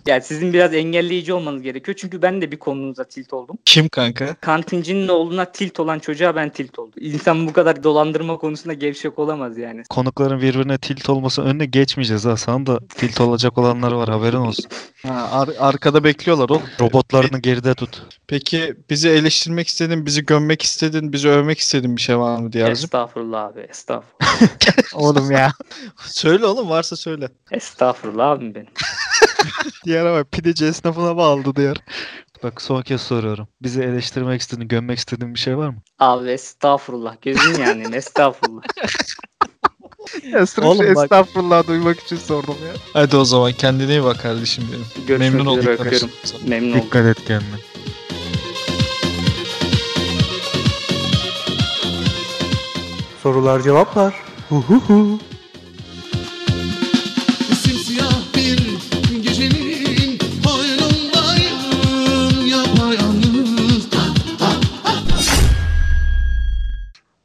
Yani sizin biraz engelleyici olmanız gerekiyor. Çünkü ben de bir konunuza tilt oldum. Kim kanka? Kantincinin oğluna tilt olan çocuğa ben tilt oldum. İnsan bu kadar dolandırma konusunda gevşek olamaz yani. Konukların birbirine tilt olması önüne geçmeyeceğiz ha. Sana da tilt olacak olanlar var, haberin olsun. Ha, arkada bekliyorlar oğlum. Robotlarını geride tut. Peki bizi eleştirmek istedin, bizi gömmek istedin, bizi övmek istedin bir şey var mı diye arzu? Estağfurullah abi, estağfurullah. Oğlum ya. Söyle oğlum, varsa söyle. Estağfurullah abim benim. Diğer ama pideci esnafına bağladı diğer. Bak son kez soruyorum. Bizi eleştirmek istediğin, gömmek istediğin bir şey var mı? Abi estağfurullah. Gözün yani estağfurullah. Ya sırf oğlum, bak, estağfurullah duymak için sordum ya. Hadi o zaman kendine iyi bak kardeşim benim. Görüşmek memnun oldum. Memnun oldum. Dikkat et kendine. Sorular cevaplar. Huhuhu.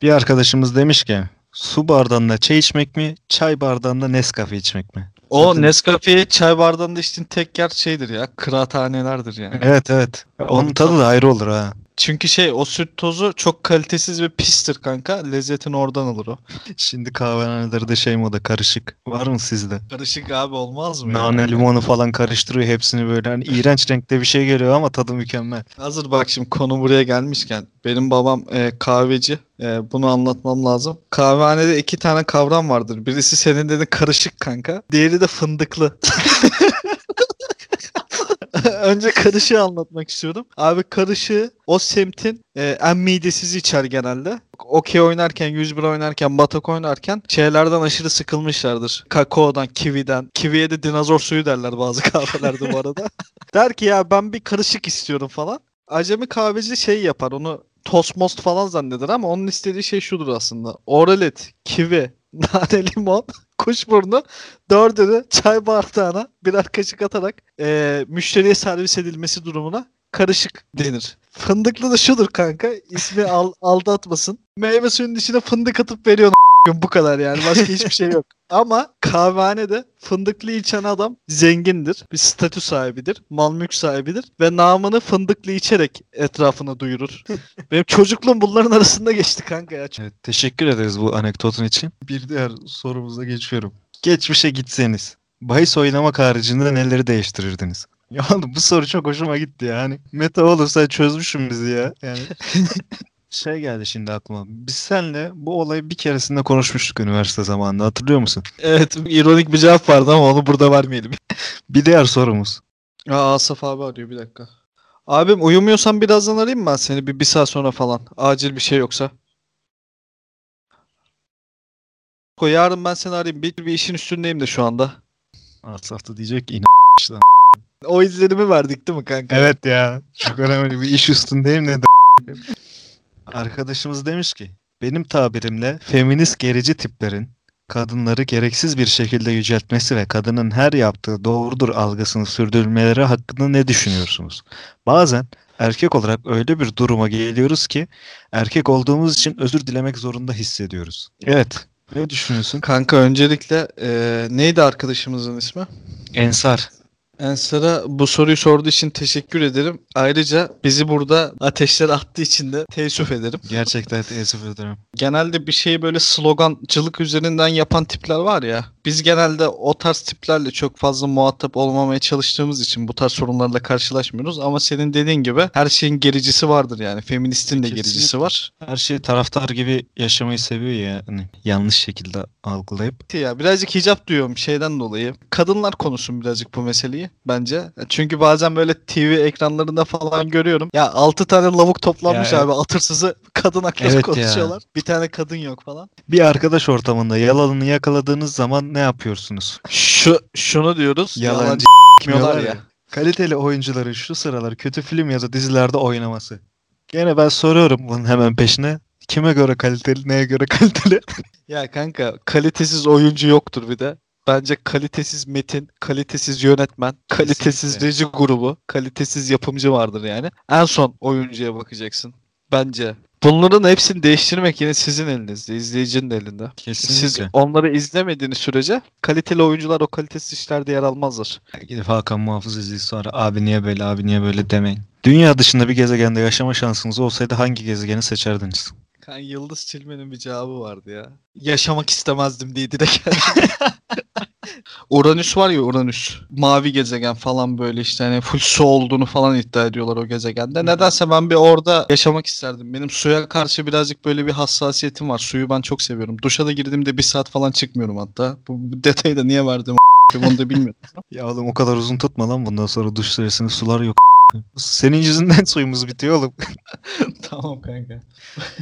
Bir arkadaşımız demiş ki, su bardağında çay içmek mi, çay bardağında Nescafe içmek mi? O zaten... Nescafe'yi çay bardağında içtiğin tek yer şeydir ya, kıraathanelerdir yani. Evet evet. Onun tadı da ayrı olur ha. Çünkü o süt tozu çok kalitesiz ve pistir kanka. Lezzetin oradan olur o. Şimdi kahvehanelerde moda karışık. Var mı sizde? Karışık abi, olmaz mı? Nane yani? Limonu falan karıştırıyor hepsini böyle. Hani iğrenç renkte bir şey geliyor ama tadı mükemmel. Hazır bak şimdi konu buraya gelmişken. Benim babam kahveci. Bunu anlatmam lazım. Kahvehanede 2 tane kavram vardır. Birisi senin dediğin karışık kanka. Diğeri de fındıklı. Önce karışığı anlatmak istiyordum. Abi karışığı o semtin en midesizi içer genelde. Okey oynarken, 101 oynarken, batak oynarken şeylerden aşırı sıkılmışlardır. Kakaodan, kividen. Kiviye de dinozor suyu derler bazı kahvelerde bu arada. Der ki ya ben bir karışık istiyorum falan. Acemi kahveci yapar, onu tost falan zanneder ama onun istediği şey şudur aslında. Oralet, kivi, nane, limon, kuşburnu, dördünü çay bardağına birer kaşık atarak müşteriye servis edilmesi durumuna karışık denir. Fındıklı da şudur kanka, ismi aldatmasın. Meyve suyunun içine fındık atıp veriyorsun. Bu kadar yani, başka hiçbir şey yok. Ama kahvehanede fındıklı içen adam zengindir, bir statü sahibidir, mal mülk sahibidir ve namını fındıklı içerek etrafına duyurur. Benim çocukluğum bunların arasında geçti kanka ya. Evet, teşekkür ederiz bu anekdotun için. Bir diğer sorumuza geçiyorum. Geçmişe gitseniz bahis oynamak haricinde neleri değiştirirdiniz? Ya bu soru çok hoşuma gitti ya. Hani meta olursa çözmüşüm bizi ya. Yani... geldi şimdi aklıma. Biz seninle bu olayı bir keresinde konuşmuştuk üniversite zamanında. Hatırlıyor musun? Evet. ironik bir cevap vardı ama onu burada vermeyelim. Bir diğer sorumuz. Asaf abi arıyor. Bir dakika. Abim uyumuyorsan birazdan arayayım ben seni. Bir saat sonra falan. Acil bir şey yoksa. Yarın ben seni arayayım. Bir işin üstündeyim de şu anda. Asaf da diyecek ki inan*****. O izlenimi verdik değil mi kanka? Evet ya. Çok önemli. Bir iş üstündeyim de arkadaşımız demiş ki, benim tabirimle feminist gerici tiplerin kadınları gereksiz bir şekilde yüceltmesi ve kadının her yaptığı doğrudur algısını sürdürmeleri hakkında ne düşünüyorsunuz? Bazen erkek olarak öyle bir duruma geliyoruz ki erkek olduğumuz için özür dilemek zorunda hissediyoruz. Evet. Ne düşünüyorsun? Kanka öncelikle neydi arkadaşımızın ismi? Ensar. Ensar'a bu soruyu sorduğu için teşekkür ederim. Ayrıca bizi burada ateşler attığı için de teessüf ederim. Gerçekten teessüf ederim. Genelde bir şeyi böyle slogancılık üzerinden yapan tipler var ya. Biz genelde o tarz tiplerle çok fazla muhatap olmamaya çalıştığımız için bu tarz sorunlarla karşılaşmıyoruz. Ama senin dediğin gibi her şeyin gericisi vardır yani. Feministin de gericisi var. Her şeyi taraftar gibi yaşamayı seviyor ya. Hani yanlış şekilde algılayıp. Ya birazcık hicap duyuyorum şeyden dolayı. Kadınlar konusun birazcık bu meseleyi bence. Çünkü bazen böyle TV ekranlarında falan görüyorum. Ya 6 tane lavuk toplanmış ya, abi. Atırsızı kadın hakkında evet konuşuyorlar. Ya. Bir tane kadın yok falan. Bir arkadaş ortamında yalanını yakaladığınız zaman ne yapıyorsunuz? Şunu diyoruz. Yalancı s**miyorlar ya. Kaliteli oyuncuların şu sıralar kötü film ya da dizilerde oynaması. Gene ben soruyorum bunun hemen peşine. Kime göre kaliteli, neye göre kaliteli? Ya kanka kalitesiz oyuncu yoktur bir de. Bence kalitesiz metin, kalitesiz yönetmen, kalitesiz reji grubu, kalitesiz yapımcı vardır yani. En son oyuncuya bakacaksın. Bence Bunların hepsini değiştirmek yine sizin elinizde, izleyicinin elinde. Kesinlikle. Siz onları izlemediğiniz sürece kaliteli oyuncular o kalitesiz işlerde yer almazlar. Gidip Hakan Muhafız izleyip sonra abi niye böyle demeyin. Dünya dışında bir gezegende yaşama şansınız olsaydı hangi gezegeni seçerdiniz? Kan Yıldız Çilmen'in bir cevabı vardı ya. Yaşamak istemezdim diye direkt. Uranüs var ya, Uranüs. Mavi gezegen falan, böyle işte hani full su olduğunu falan iddia ediyorlar o gezegende. Nedense ben bir orada yaşamak isterdim. Benim suya karşı birazcık böyle bir hassasiyetim var. Suyu ben çok seviyorum. Duşa da girdiğimde bir saat falan çıkmıyorum hatta. Bu detayı da niye verdim bunu da bilmiyorum. Ya oğlum o kadar uzun tutma lan, bundan sonra duş süresinde sular yok. Senin yüzünden suyumuz bitiyor oğlum. Tamam kanka.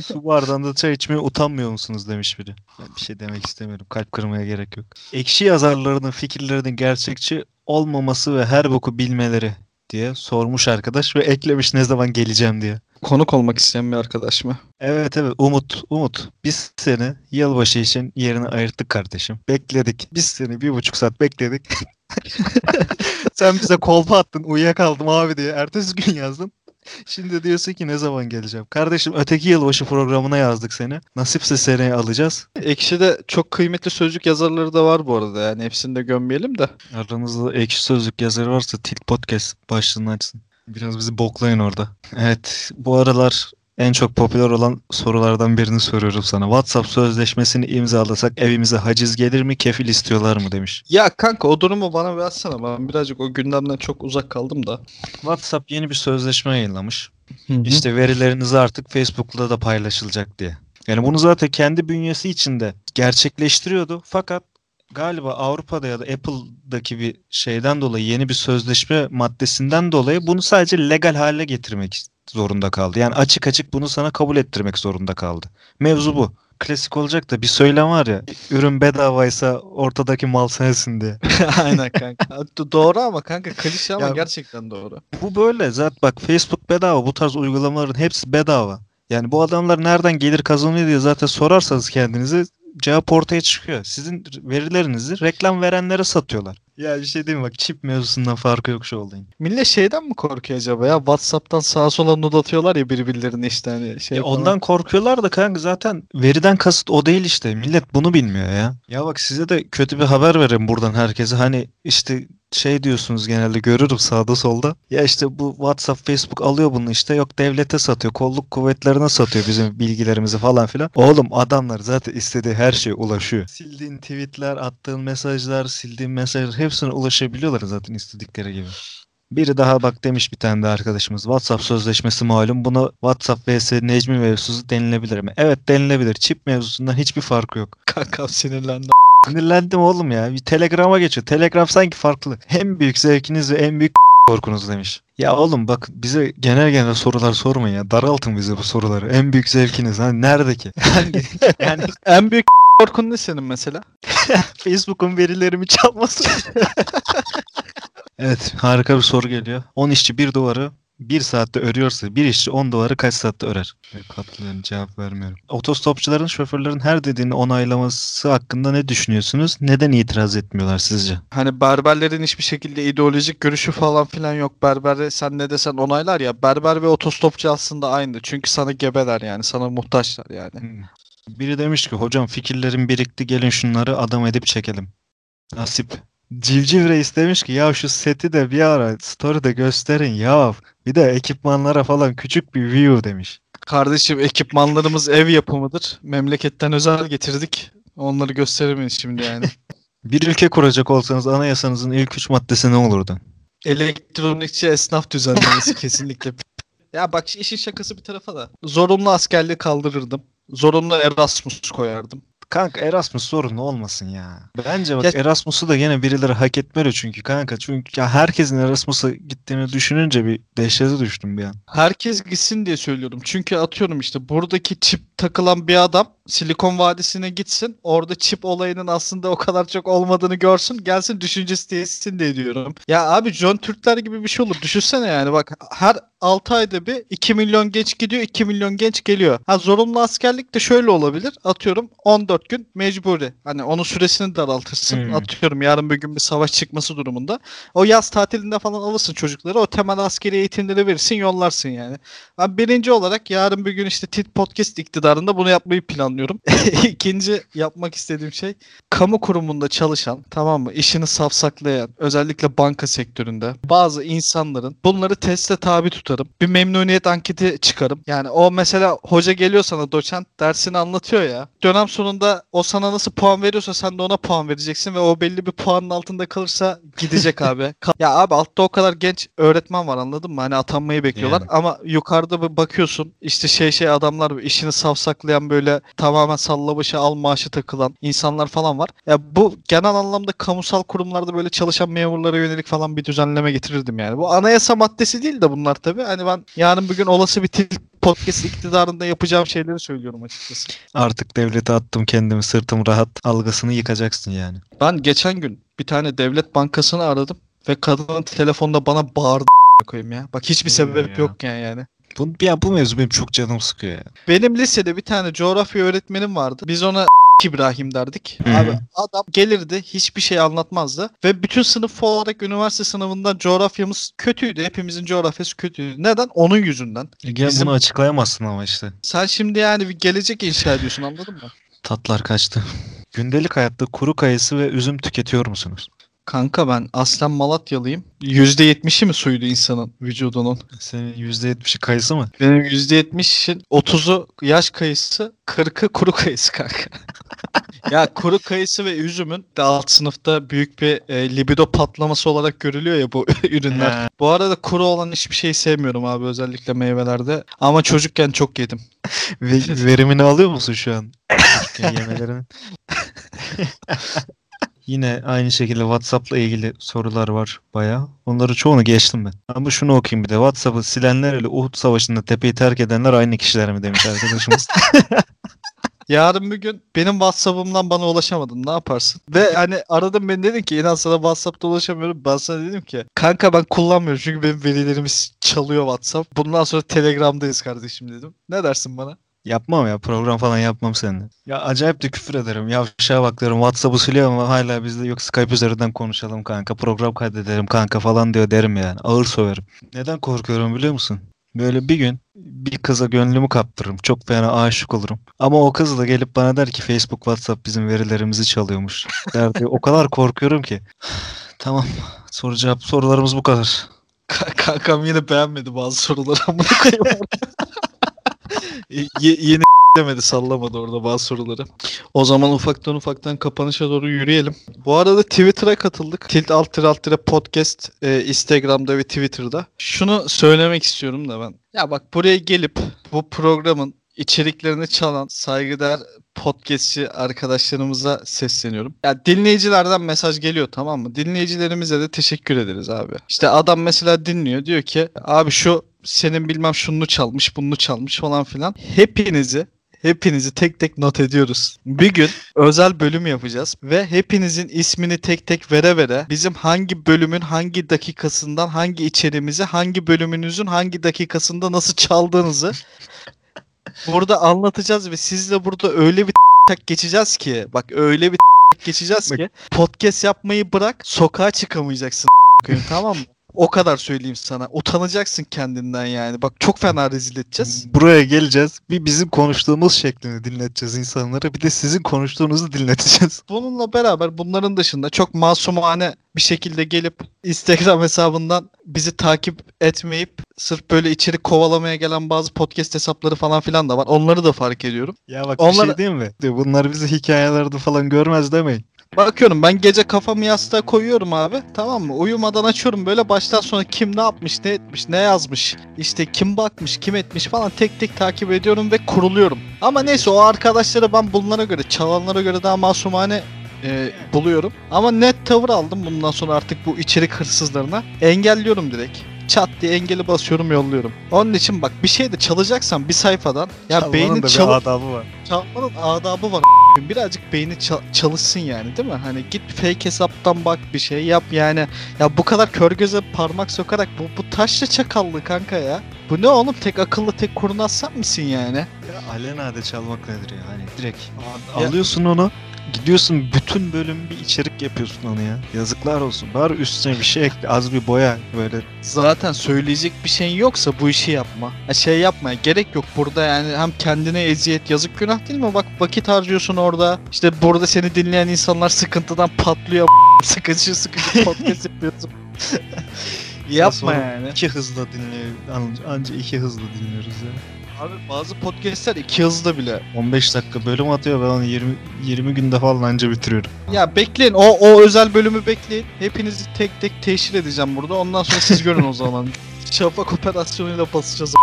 Su bardağında çay içmeye utanmıyor musunuz demiş biri. Ben bir şey demek istemiyorum. Kalp kırmaya gerek yok. Ekşi yazarlarının fikirlerinin gerçekçi olmaması ve her boku bilmeleri diye sormuş arkadaş ve eklemiş ne zaman geleceğim diye. Konuk olmak isteyen bir arkadaş mı? Evet. Umut. Biz seni yılbaşı için yerine ayırttık kardeşim. Bekledik. Biz seni 1,5 saat bekledik. Sen bize kolpa attın, uyuyakaldım abi diye. Ertesi gün yazdın. Şimdi diyorsun ki ne zaman geleceğim? Kardeşim öteki yılbaşı programına yazdık seni. Nasipse seneye alacağız. Ekşi'de çok kıymetli sözlük yazarları da var bu arada. Yani hepsini de gömmeyelim de. Aranızda ekşi sözlük yazarı varsa Tilk Podcast başlığını açsın. Biraz bizi boklayın orada. Evet, bu aralar en çok popüler olan sorulardan birini soruyorum sana. WhatsApp sözleşmesini imzalasak evimize haciz gelir mi, kefil istiyorlar mı demiş. Ya kanka o durumu bana versene. Ben birazcık o gündemden çok uzak kaldım da. WhatsApp yeni bir sözleşme yayınlamış. Hı-hı. İşte verileriniz artık Facebook'ta da paylaşılacak diye. Yani bunu zaten kendi bünyesi içinde gerçekleştiriyordu. Fakat galiba Avrupa'da ya da Apple'daki bir şeyden dolayı, yeni bir sözleşme maddesinden dolayı bunu sadece legal hale getirmek zorunda kaldı. Yani açık açık bunu sana kabul ettirmek zorunda kaldı. Mevzu bu. Klasik olacak da bir söylem var ya, ürün bedavaysa ortadaki mal sensin diye. Aynen kanka. Doğru ama kanka, klişe ama ya, gerçekten doğru. Bu böyle. Zaten bak Facebook bedava, bu tarz uygulamaların hepsi bedava. Yani bu adamlar nereden gelir kazanıyor diye zaten sorarsanız kendinizi, cevap ortaya çıkıyor. Sizin verilerinizi reklam verenlere satıyorlar. Ya bir şey diyeyim, bak çip mevzusundan farkı yok şu olayın. Millet şeyden mi korkuyor acaba ya? WhatsApp'tan sağa sola nud atıyorlar ya birbirlerine işte hani şey. Ya ondan korkuyorlar da kanka, zaten veriden kasıt o değil işte. Millet bunu bilmiyor ya. Ya bak size de kötü bir haber vereyim buradan herkese. Hani işte şey diyorsunuz, genelde görürüm sağda solda. Ya işte bu WhatsApp, Facebook alıyor bunu işte. Yok devlete satıyor, kolluk kuvvetlerine satıyor bizim bilgilerimizi falan filan. Oğlum adamlar zaten istediği her şeye ulaşıyor. Sildiğin tweetler, attığın mesajlar, sildiğin mesajlar hepsine ulaşabiliyorlar zaten istedikleri gibi. Biri daha bak demiş bir tane de arkadaşımız. WhatsApp sözleşmesi malum. Buna WhatsApp vs Necmi mevzusu denilebilir mi? Evet denilebilir. Çip mevzusundan hiçbir farkı yok. Kankam sinirlendim. Sinirlendim oğlum ya. Bir Telegram'a geçiyor. Telegram sanki farklı. En büyük zevkiniz ve en büyük korkunuz demiş. Ya oğlum bak bize genel sorular sormayın ya. Daraltın bize bu soruları. En büyük zevkiniz. Hani nerede ki? Yani en büyük korkun ne senin mesela? Facebook'un verilerimi çalması. Evet, harika bir soru geliyor. 10 işçi bir duvarı 1 saatte örüyorsa, bir işçi 10 duvarı kaç saatte örer? Katılıyorum, cevap vermiyorum. Otostopçuların şoförlerin her dediğini onaylaması hakkında ne düşünüyorsunuz? Neden itiraz etmiyorlar sizce? Hani berberlerin hiçbir şekilde ideolojik görüşü falan filan yok. Berber sen ne desen onaylar ya. Berber ve otostopçu aslında aynı. Çünkü sana gebeler yani. Sana muhtaçlar yani. Biri demiş ki hocam fikirlerim birikti, gelin şunları adam edip çekelim. Nasip. Civciv Reis demiş ki ya şu seti de bir ara story'de gösterin ya. Bir de ekipmanlara falan küçük bir view demiş. Kardeşim ekipmanlarımız ev yapımıdır. Memleketten özel getirdik. Onları gösteremeyiz şimdi yani. Bir ülke kuracak olsanız anayasanızın ilk 3 maddesi ne olurdu? Elektronikçi esnaf düzenlemesi kesinlikle. Ya bak işin şakası bir tarafa da. Zorunlu askerliği kaldırırdım. Zorunlu Erasmus koyardım. Kanka Erasmus zorunlu olmasın ya. Bence bak ya, Erasmus'u da yine birileri hak etmeli çünkü kanka. Çünkü ya herkesin Erasmus'a gittiğini düşününce bir dehşete düştüm bir an. Herkes gitsin diye söylüyorum. Çünkü atıyorum işte buradaki çip takılan bir adam Silikon Vadisi'ne gitsin. Orada çip olayının aslında o kadar çok olmadığını görsün. Gelsin düşüncesi tesisini de ediyorum. Ya abi John Türkler gibi bir şey olur. Düşünsene yani bak her 6 ayda bir 2 milyon genç gidiyor, 2 milyon genç geliyor. Ha zorunlu askerlik de şöyle olabilir. Atıyorum 14 3-4 gün mecburi. Hani onun süresini daraltırsın. Atıyorum yarın bir gün bir savaş çıkması durumunda. O yaz tatilinde falan alırsın çocukları. O temel askeri eğitimleri verirsin, yollarsın yani. Ben birinci olarak yarın bir gün işte Tilk Podcast iktidarında bunu yapmayı planlıyorum. İkinci yapmak istediğim şey kamu kurumunda çalışan, tamam mı, işini safsaklayan, özellikle banka sektöründe bazı insanların, bunları teste tabi tutarım. Bir memnuniyet anketi çıkarım. Yani o mesela hoca geliyor sana, doçent dersini anlatıyor ya. Dönem sonunda o sana nasıl puan veriyorsa sen de ona puan vereceksin ve o belli bir puanın altında kalırsa gidecek abi. Ya abi altta o kadar genç öğretmen var, anladın mı? Hani atanmayı bekliyorlar yani. Ama yukarıda bir bakıyorsun işte şey adamlar, işini safsaklayan, böyle tamamen salla başı al maaşı takılan insanlar falan var. Ya bu genel anlamda kamusal kurumlarda böyle çalışan memurlara yönelik falan bir düzenleme getirirdim yani. Bu anayasa maddesi değil de bunlar tabii. Hani ben yarın bir gün olası bir podcast iktidarında yapacağım şeyleri söylüyorum açıkçası. Artık devlete attım kendimi, sırtım rahat algısını yıkacaksın yani. Ben geçen gün bir tane devlet bankasını aradım ve kadının telefonda bana bağırdı koyayım ya. Bak hiçbir sebep yok yani. Bu mevzu benim çok canım sıkıyor ya. Benim lisede bir tane coğrafya öğretmenim vardı. Biz ona İbrahim derdik. Abi adam gelirdi, hiçbir şey anlatmazdı ve bütün sınıf olarak üniversite sınavından coğrafyamız kötüydü. Hepimizin coğrafyası kötüydü. Neden? Onun yüzünden. Bunu açıklayamazsın ama işte. Sen şimdi yani bir gelecek inşa ediyorsun, anladın mı? Tatlar kaçtı. Gündelik hayatta kuru kayısı ve üzüm tüketiyor musunuz? Kanka ben aslen Malatyalıyım. %70'i mi suydu insanın vücudunun? Senin %70'i kayısı mı? Benim %70'in 30'u yaş kayısı, 40'ı kuru kayısı kanka. Ya kuru kayısı ve üzümün de alt sınıfta büyük bir libido patlaması olarak görülüyor ya bu ürünler. Bu arada kuru olan hiçbir şeyi sevmiyorum abi, özellikle meyvelerde. Ama çocukken çok yedim. Verimini alıyor musun şu an? Yemelerini. Yine aynı şekilde WhatsApp'la ilgili sorular var bayağı. Onları çoğunu geçtim ben. Ama şunu okuyayım bir de. WhatsApp'ı silenler ile Uhud Savaşı'nda tepeyi terk edenler aynı kişiler mi demiş arkadaşımız. Yarın bir gün benim WhatsApp'ımdan bana ulaşamadın, ne yaparsın? Ve hani aradım beni, dedin ki inan sana WhatsApp'ta ulaşamıyorum. Ben sana dedim ki kanka ben kullanmıyorum çünkü benim verilerimiz çalıyor WhatsApp. Bundan sonra Telegram'dayız kardeşim dedim. Ne dersin bana? Yapmam ya, program falan yapmam seninle. Ya acayip de küfür ederim. Yavşağa baklarım, WhatsApp'ı siliyorum ama hala bizde yok Skype üzerinden konuşalım kanka, program kaydedelim kanka falan diyor derim yani. Ağır söverim. Neden korkuyorum biliyor musun? Böyle bir gün bir kıza gönlümü kaptırırım. Çok fena aşık olurum. Ama o kız da gelip bana der ki Facebook, WhatsApp bizim verilerimizi çalıyormuş. Derdi. O kadar korkuyorum ki. Tamam, soru cevap sorularımız bu kadar. Kankam yine beğenmedi bazı soruları. Bunu koyuyorum. Yeni demedi, sallamadı orada bazı soruları. O zaman ufaktan kapanışa doğru yürüyelim. Bu arada Twitter'a katıldık. _podcast Instagram'da ve Twitter'da. Şunu söylemek istiyorum da ben. Ya bak, buraya gelip bu programın içeriklerini çalan saygıdeğer podcastçi arkadaşlarımıza sesleniyorum. Ya dinleyicilerden mesaj geliyor, tamam mı? Dinleyicilerimize de teşekkür ederiz abi. İşte adam mesela dinliyor, diyor ki abi şu senin bilmem şunu çalmış, bunu çalmış falan filan. Hepinizi tek tek not ediyoruz. Bir gün özel bölüm yapacağız ve hepinizin ismini tek tek vere bizim hangi bölümün hangi dakikasından hangi içeriğimizi, hangi bölümünüzün hangi dakikasında nasıl çaldığınızı burada anlatacağız ve sizle burada öyle bir geçeceğiz ki, bak öyle bir geçeceğiz ki podcast yapmayı bırak, sokağa çıkamayacaksın tamam mı? O kadar söyleyeyim sana. Utanacaksın kendinden yani. Bak çok fena rezil edeceğiz. Buraya geleceğiz. Bir bizim konuştuğumuz şeklini dinleteceğiz insanlara. Bir de sizin konuştuğunuzu dinleteceğiz. Bununla beraber bunların dışında çok masumane bir şekilde gelip Instagram hesabından bizi takip etmeyip sırf böyle içerik kovalamaya gelen bazı podcast hesapları falan filan da var. Onları da fark ediyorum. Ya bak bir şey diyeyim mi? Bunlar bizi hikayelerde falan görmez demeyin. Bakıyorum ben gece kafamı yastığa koyuyorum abi, tamam mı? Uyumadan açıyorum böyle, baştan sona kim ne yapmış, ne etmiş, ne yazmış, işte kim bakmış, kim etmiş falan tek tek takip ediyorum ve kuruluyorum. Ama neyse, o arkadaşları ben bunlara göre, çalanlara göre daha masumane buluyorum. Ama net tavır aldım bundan sonra artık bu içerik hırsızlarına. Engelliyorum direkt. Çat diye engeli basıyorum, yolluyorum. Onun için bak, bir şey de çalacaksan bir sayfadan ya çalmanın beynin adabı var. Çalmanın adabı var. Birazcık beyni çalışsın yani, değil mi? Hani git fake hesaptan bak, bir şey yap yani. Ya bu kadar kör göze parmak sokarak bu taşla çakallı kanka ya. Bu ne oğlum, tek akıllı tek kurnazsan mısın yani? Ya alelade çalmak nedir ya? Hani direkt alıyorsun onu, gidiyorsun bütün bölüm bir içerik yapıyorsun onu ya. Yazıklar olsun. Bari üstüne bir şey ekle, az bir boya böyle. Zaten söyleyecek bir şeyin yoksa bu işi yapma. Şey yapmaya gerek yok burada yani, hem kendine eziyet, yazık günah değil mi? Bak vakit harcıyorsun orada. İşte burada seni dinleyen insanlar sıkıntıdan patlıyor. Sıkıcı podcast yapıyorsun. Yapma yani. İki hızla dinliyoruz. Anca iki hızla dinliyoruz ya. Abi bazı podcastler iki hızlı bile. 15 dakika bölüm atıyor, ben onu 20 günde falan anca bitiriyorum. Ya bekleyin, o özel bölümü bekleyin. Hepinizi tek tek teşhir edeceğim burada. Ondan sonra siz görün o zaman. Şafak operasyonuyla basacağız.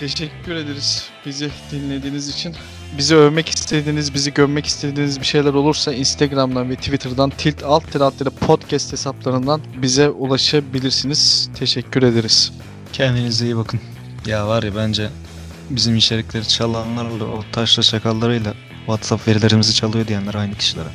Teşekkür ederiz bizi dinlediğiniz için. Bizi övmek istediğiniz, bizi gömmek istediğiniz bir şeyler olursa Instagram'dan ve Twitter'dan __ podcast hesaplarından bize ulaşabilirsiniz. Teşekkür ederiz. Kendinize iyi bakın. Ya var ya, bence bizim içerikleri çalanlarla, o taşla çakallarıyla WhatsApp verilerimizi çalıyor diyenler aynı kişilere.